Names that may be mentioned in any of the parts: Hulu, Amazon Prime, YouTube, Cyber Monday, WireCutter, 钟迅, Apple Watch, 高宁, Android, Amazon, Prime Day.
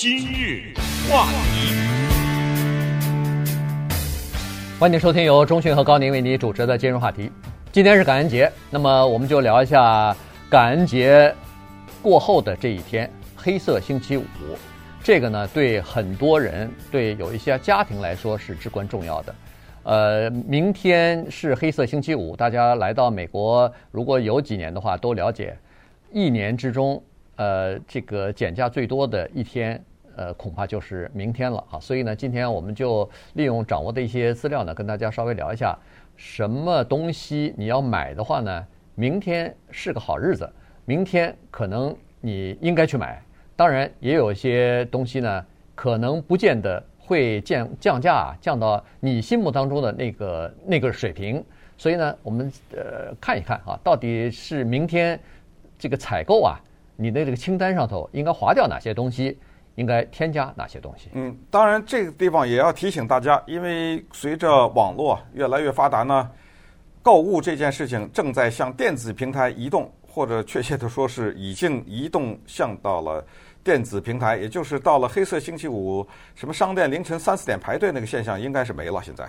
今日话题，欢迎收听由钟迅和高宁为你主持的今日话题。今天是感恩节，那么我们就聊一下感恩节过后的这一天，黑色星期五。这个呢，对很多人，对有一些家庭来说是至关重要的。明天是黑色星期五，大家来到美国，如果有几年的话都了解，一年之中，这个减价最多的一天，恐怕就是明天了啊。所以呢，今天我们就利用掌握的一些资料呢，跟大家稍微聊一下，什么东西你要买的话呢，明天是个好日子，明天可能你应该去买。当然，也有一些东西呢，可能不见得会降价，降到你心目当中的那个水平。所以呢，我们看一看啊，到底是明天这个采购啊，你的这个清单上头应该划掉哪些东西，应该添加哪些东西。当然这个地方也要提醒大家，因为随着网络越来越发达呢，购物这件事情正在向电子平台移动，或者确切的说是已经移动向到了电子平台，也就是到了黑色星期五，什么商店凌晨3-4点排队那个现象应该是没了。现在，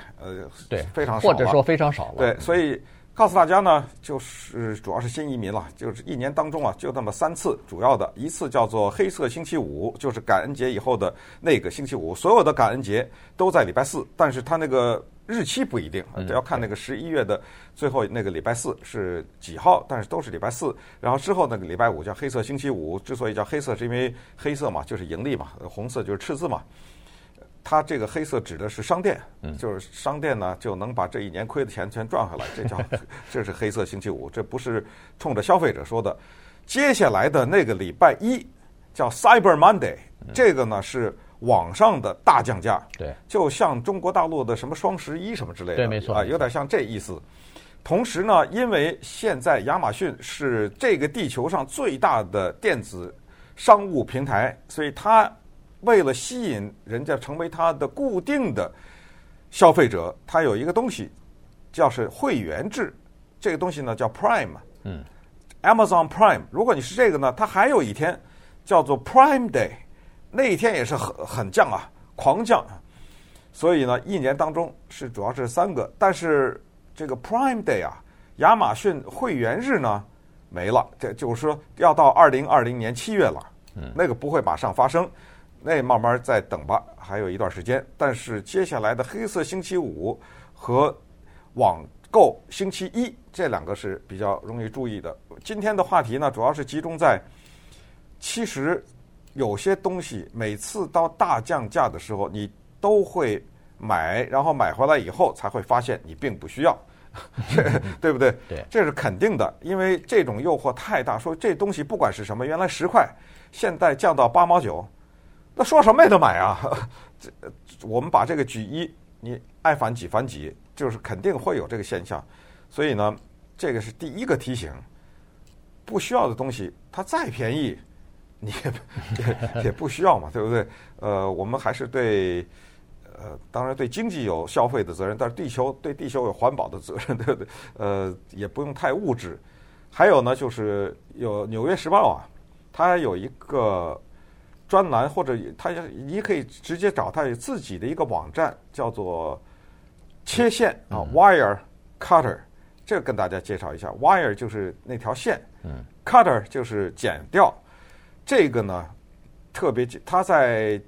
对，非常少了，或者说非常少了。对，所以告诉大家呢，就是主要是新移民了，就是一年当中啊，就那么3次主要的，一次叫做黑色星期五，就是感恩节以后的那个星期五，所有的感恩节都在礼拜四，但是它那个日期不一定，这要看那个11月的最后那个礼拜四是几号，但是都是礼拜四。然后之后那个礼拜五叫黑色星期五，之所以叫黑色是因为黑色嘛，就是盈利嘛，红色就是赤字嘛。它这个黑色指的是商店，就是商店呢就能把这一年亏的钱全赚回来，这是黑色星期五，这不是冲着消费者说的。接下来的那个礼拜一叫 Cyber Monday， 这个呢是网上的大降价，对，就像中国大陆的什么双11什么之类的，对，没错啊，有点像这意思。同时呢，因为现在亚马逊是这个地球上最大的电子商务平台，所以它为了吸引人家成为他的固定的消费者，他有一个东西叫是会员制，这个东西呢叫 Prime，Amazon Prime。 如果你是这个呢，它还有一天叫做 Prime Day， 那一天也是很降啊，狂降。所以呢，一年当中是主要是3个，但是这个 Prime Day 啊，亚马逊会员日呢没了，这就是说要到2020年7月了，那个不会马上发生，那慢慢再等吧，还有一段时间。但是接下来的黑色星期五和网购星期一，这2个是比较容易注意的。今天的话题呢，主要是集中在，其实有些东西每次到大降价的时候你都会买，然后买回来以后才会发现你并不需要对不对？对，这是肯定的，因为这种诱惑太大，说这东西不管是什么，原来10块现在降到8毛9，那说什么也得买啊。这我们把这个举一，你爱反几反几，就是肯定会有这个现象。所以呢，这个是第一个提醒，不需要的东西它再便宜你也不需要嘛，对不对？我们还是对当然对经济有消费的责任，但是对地球有环保的责任，对不对？也不用太物质。还有呢，就是有纽约时报啊，它有一个专栏，或者你可以直接找他自己的一个网站，叫做切线啊 WireCutter， 这个跟大家介绍一下。 Wire 就是那条线，Cutter 就是剪掉。这个呢特别，他在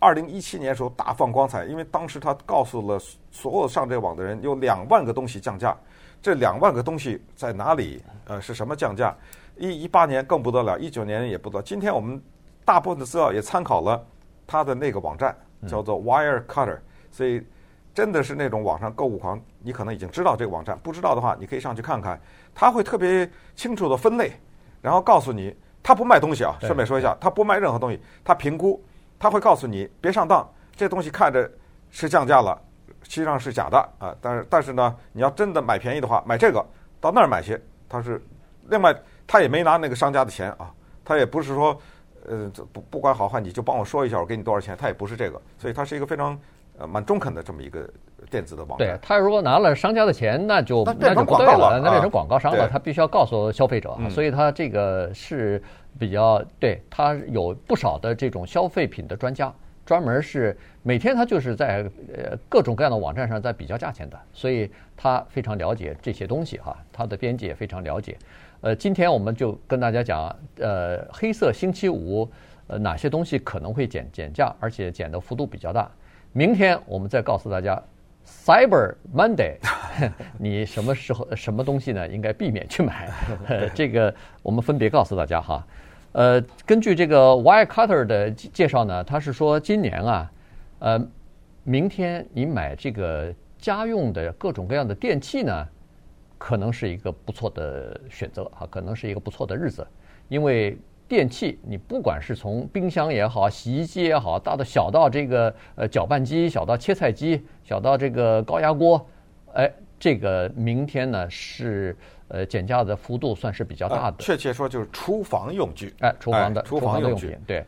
2017年时候大放光彩，因为当时他告诉了所有上这网的人有2万个东西降价，这2万个东西在哪里，是什么降价。18年更不得了，19年也不得了。今天我们大部分的资料也参考了他的那个网站，叫做 WireCutter， 所以真的是那种网上购物狂，你可能已经知道这个网站，不知道的话你可以上去看看，他会特别清楚的分类，然后告诉你，他不卖东西啊，顺便说一下，他不卖任何东西，他评估，他会告诉你别上当，这东西看着是降价了，实际上是假的啊。但是呢，你要真的买便宜的话，买这个到那儿买去，他是另外他也没拿那个商家的钱啊，他也不是说不管好坏，你就帮我说一下，我给你多少钱？他也不是这个，所以他是一个非常蛮中肯的这么一个电子的网站。对，他如果拿了商家的钱，那就不对了，那变成广告商了，他必须要告诉消费者，所以他这个是比较对，他有不少的这种消费品的专家，专门是每天他就是在各种各样的网站上在比较价钱的，所以他非常了解这些东西哈，他的编辑也非常了解。今天我们就跟大家讲，黑色星期五，哪些东西可能会减价，而且减的幅度比较大。明天我们再告诉大家 Cyber Monday 你什么时候什么东西呢应该避免去买，这个我们分别告诉大家哈。根据这个 WireCutter 的介绍呢，他是说今年啊，明天你买这个家用的各种各样的电器呢，可能是一个不错的选择啊，可能是一个不错的日子，因为电器，你不管是从冰箱也好，洗衣机也好，大到小到这个搅拌机，小到切菜机，小到这个高压锅，哎，这个明天呢是减价的幅度算是比较大的。确切说就是厨房用具，哎，厨房用具，对，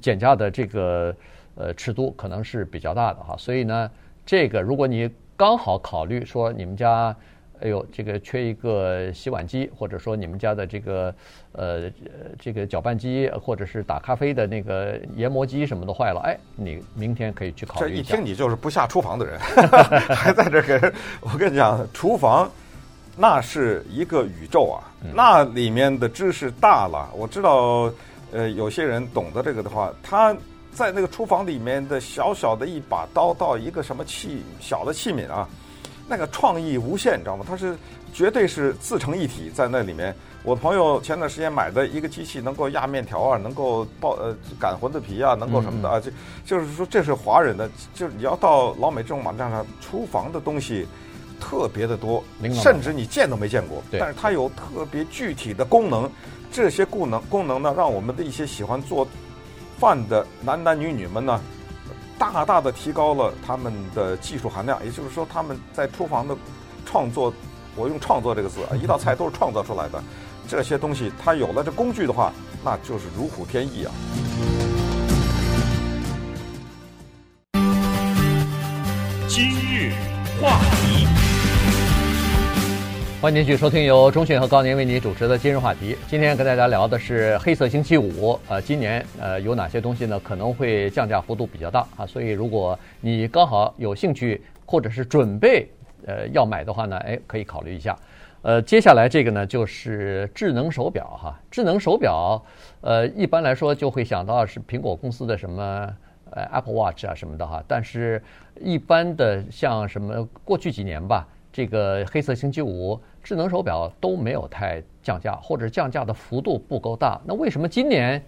减价的这个尺度可能是比较大的哈。所以呢，这个如果你刚好考虑说你们家，哎呦，这个缺一个洗碗机，或者说你们家的这个这个搅拌机，或者是打咖啡的那个研磨机什么都坏了，哎，你明天可以去考虑一下。这一听你就是不下厨房的人，还在这给我跟你讲，厨房那是一个宇宙啊，那里面的知识大了。我知道，有些人懂得这个的话，他在那个厨房里面的小小的一把刀到一个什么小的器皿啊。那个创意无限，你知道吗？它是绝对是自成一体在那里面。我朋友前段时间买的一个机器，能够压面条啊，能够擀馄饨皮啊，能够什么的啊，就是说这是华人的，就是你要到老美这种网站上，厨房的东西特别的多，甚至你见都没见过，但是它有特别具体的功能。这些功能呢，让我们的一些喜欢做饭的男女们呢，大大的提高了他们的技术含量，也就是说他们在厨房的创作，我用创作这个字，一道菜都是创造出来的，这些东西它有了这工具的话，那就是如虎添翼啊。今日话题，欢迎继续收听由钟迅和高宁为您主持的今日话题。今天跟大家聊的是黑色星期五，今年有哪些东西呢可能会降价幅度比较大啊，所以如果你刚好有兴趣或者是准备要买的话呢，哎，可以考虑一下。接下来这个呢就是智能手表哈，智能手表一般来说就会想到是苹果公司的什么Apple Watch 啊什么的哈，但是一般的像什么过去几年吧，这个黑色星期五智能手表都没有太降价，或者降价的幅度不够大。那为什么今年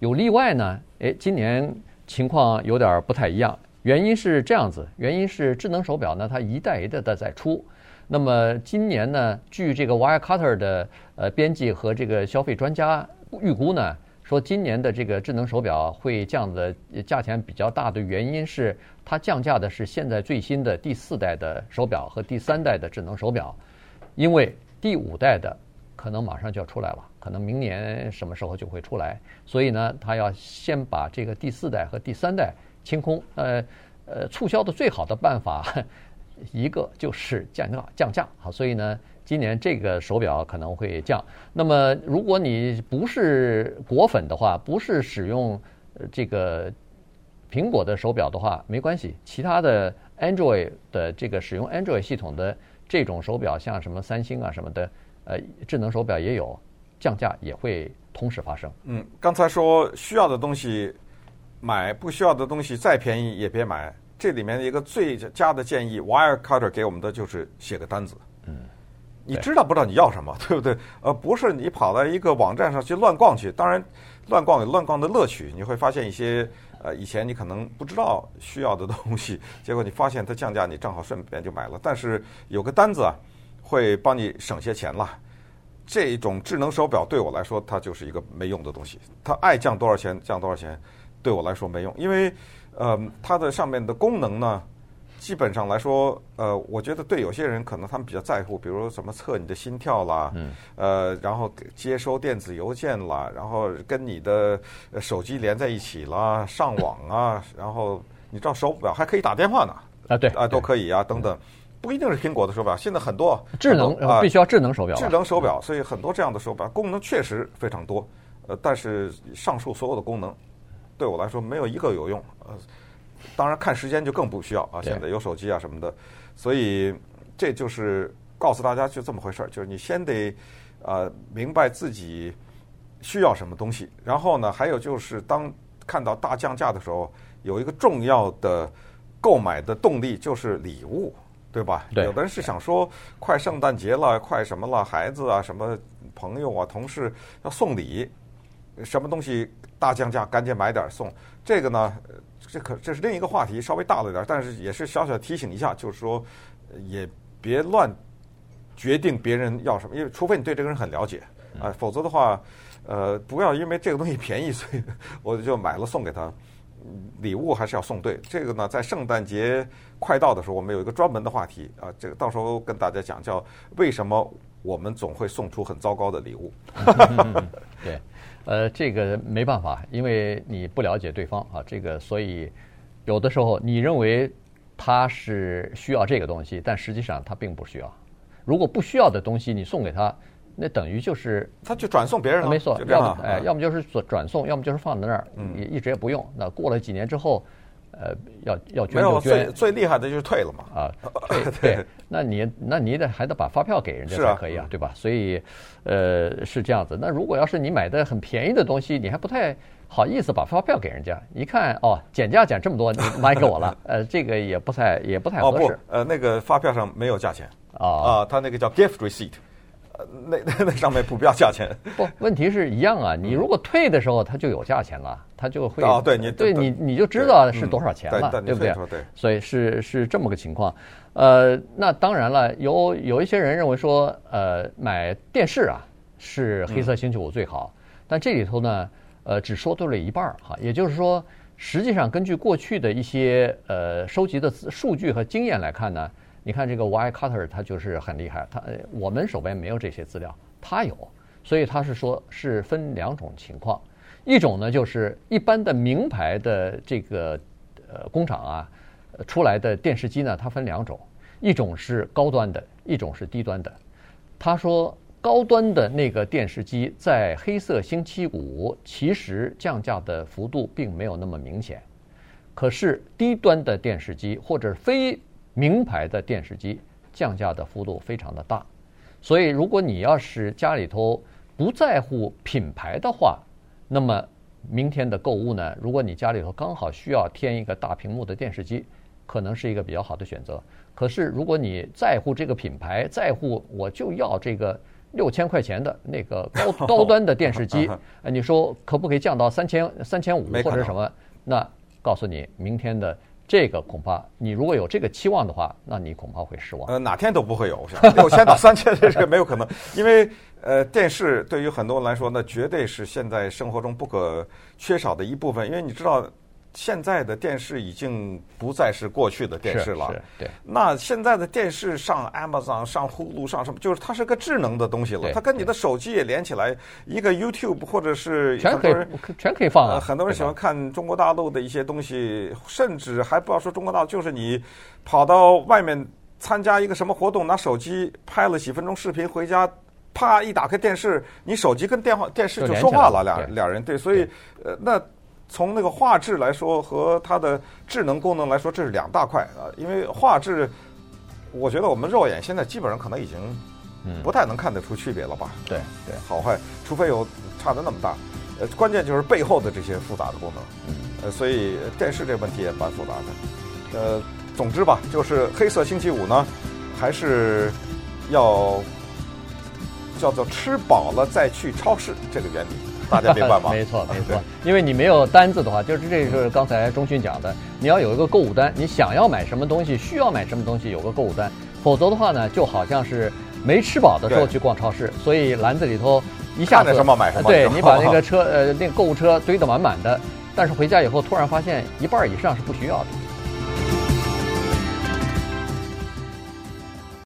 有例外呢？哎，今年情况有点不太一样。原因是这样子，原因是智能手表呢，它一代一代的在出。那么今年呢，据这个 Wirecutter 的编辑和这个消费专家预估呢，说今年的这个智能手表会降的价钱比较大的原因是，它降价的是现在最新的第四代的手表和第三代的智能手表。因为第五代的可能马上就要出来了，可能明年什么时候就会出来，所以呢，他要先把这个第四代和第三代清空。促销的最好的办法一个就是降价啊，所以呢，今年这个手表可能会降。那么，如果你不是果粉的话，不是使用这个苹果的手表的话，没关系，其他的 Android 的这个使用 Android 系统的。这种手表像什么三星啊什么的，智能手表也有降价，也会同时发生。嗯，刚才说需要的东西买，不需要的东西再便宜也别买。这里面的一个最佳的建议 ，Wirecutter 给我们的就是写个单子。嗯，你知道不知道你要什么，对不对？不是你跑到一个网站上去乱逛去，当然乱逛有乱逛的乐趣，你会发现一些。以前你可能不知道需要的东西，结果你发现它降价，你正好顺便就买了。但是有个单子啊，会帮你省些钱了。这种智能手表对我来说，它就是一个没用的东西。它爱降多少钱降多少钱，对我来说没用，因为它的上面的功能呢，基本上来说，我觉得对有些人可能他们比较在乎，比如什么测你的心跳啦，然后接收电子邮件啦，然后跟你的手机连在一起啦，上网啊，然后你知道手表还可以打电话呢啊，对啊，都可以啊，等等，不一定是苹果的手表，现在很多智能啊，必须要智能手表，智能手表，所以很多这样的手表功能确实非常多，但是上述所有的功能对我来说没有一个有用，当然看时间就更不需要啊，现在有手机啊什么的，所以这就是告诉大家就这么回事儿，就是你先得明白自己需要什么东西，然后呢，还有就是当看到大降价的时候，有一个重要的购买的动力就是礼物，对吧？对，有的人是想说快圣诞节了，快什么了，孩子啊，什么朋友啊，同事要送礼，什么东西大降价，赶紧买点送。这个呢，这是另一个话题，稍微大了点，但是也是小小提醒一下，就是说也别乱决定别人要什么，因为除非你对这个人很了解啊，否则的话。不要因为这个东西便宜，所以我就买了送给他。礼物还是要送对。这个呢，在圣诞节快到的时候，我们有一个专门的话题啊，这个到时候跟大家讲，叫为什么我们总会送出很糟糕的礼物。对，这个没办法，因为你不了解对方啊，这个所以有的时候你认为他是需要这个东西，但实际上他并不需要。如果不需要的东西，你送给他。那等于就是，他就转送别人了，没错，要么哎，要么就是转送，要么就是放在那儿，也一直也不用。那过了几年之后，要捐就捐。没有，最厉害的就是退了嘛。啊，对，那你还得把发票给人家才可以啊，对吧？所以，是这样子。那如果要是你买的很便宜的东西，你还不太好意思把发票给人家，一看哦，减价减这么多，你买给我了，这个也不太合适。哦不，那个发票上没有价钱啊，他那个叫 gift receipt。那上面不标价钱，不，问题是一样啊。你如果退的时候，它就有价钱了，它就会啊，对你对你就知道是多少钱了，对不对？对，所以是这么个情况。那当然了，有一些人认为说，买电视啊是黑色星期五最好，但这里头呢，只说对了一半哈，也就是说，实际上根据过去的一些收集的数据和经验来看呢。你看这个 WireCutter 它就是很厉害，我们手边没有这些资料，它有，所以它是说是分两种情况，一种呢就是一般的名牌的这个工厂啊出来的电视机呢，它分两种，一种是高端的，一种是低端的。他说高端的那个电视机在黑色星期五其实降价的幅度并没有那么明显，可是低端的电视机或者非名牌的电视机降价的幅度非常的大，所以如果你要是家里头不在乎品牌的话，那么明天的购物呢，如果你家里头刚好需要添一个大屏幕的电视机，可能是一个比较好的选择。可是如果你在乎这个品牌，在乎我就要这个6000块钱的那个高端的电视机，你说可不可以降到3500或者什么？那告诉你，明天的。这个恐怕你如果有这个期望的话，那你恐怕会失望。哪天都不会有，我想6000到3000这个没有可能，因为电视对于很多人来说呢，绝对是现在生活中不可缺少的一部分。因为你知道，现在的电视已经不再是过去的电视了。对。那现在的电视上 Amazon、上 Hulu、上什么，就是它是个智能的东西了。它跟你的手机也连起来，一个 YouTube 或者是全可以放啊。很多人喜欢看中国大陆的一些东西，甚至还不要说中国大陆，就是你跑到外面参加一个什么活动，拿手机拍了几分钟视频回家。啪一打开电视，你手机跟电视就说话了，俩人对，所以那。从那个画质来说和它的智能功能来说，这是两大块啊。因为画质，我觉得我们肉眼现在基本上可能已经不太能看得出区别了吧？对，好坏，除非有差的那么大。关键就是背后的这些复杂的功能。所以电视这问题也蛮复杂的。总之吧，就是黑色星期五呢，还是要叫做吃饱了再去超市这个原理。大家明白吗？没错，因为你没有单子的话，就是这就是刚才钟迅讲的，你要有一个购物单，你想要买什么东西，需要买什么东西，有个购物单，否则的话呢，就好像是没吃饱的时候去逛超市，所以篮子里头一下子看着什么买什么，对你把那个那个购物车堆得满满的，但是回家以后突然发现一半以上是不需要的。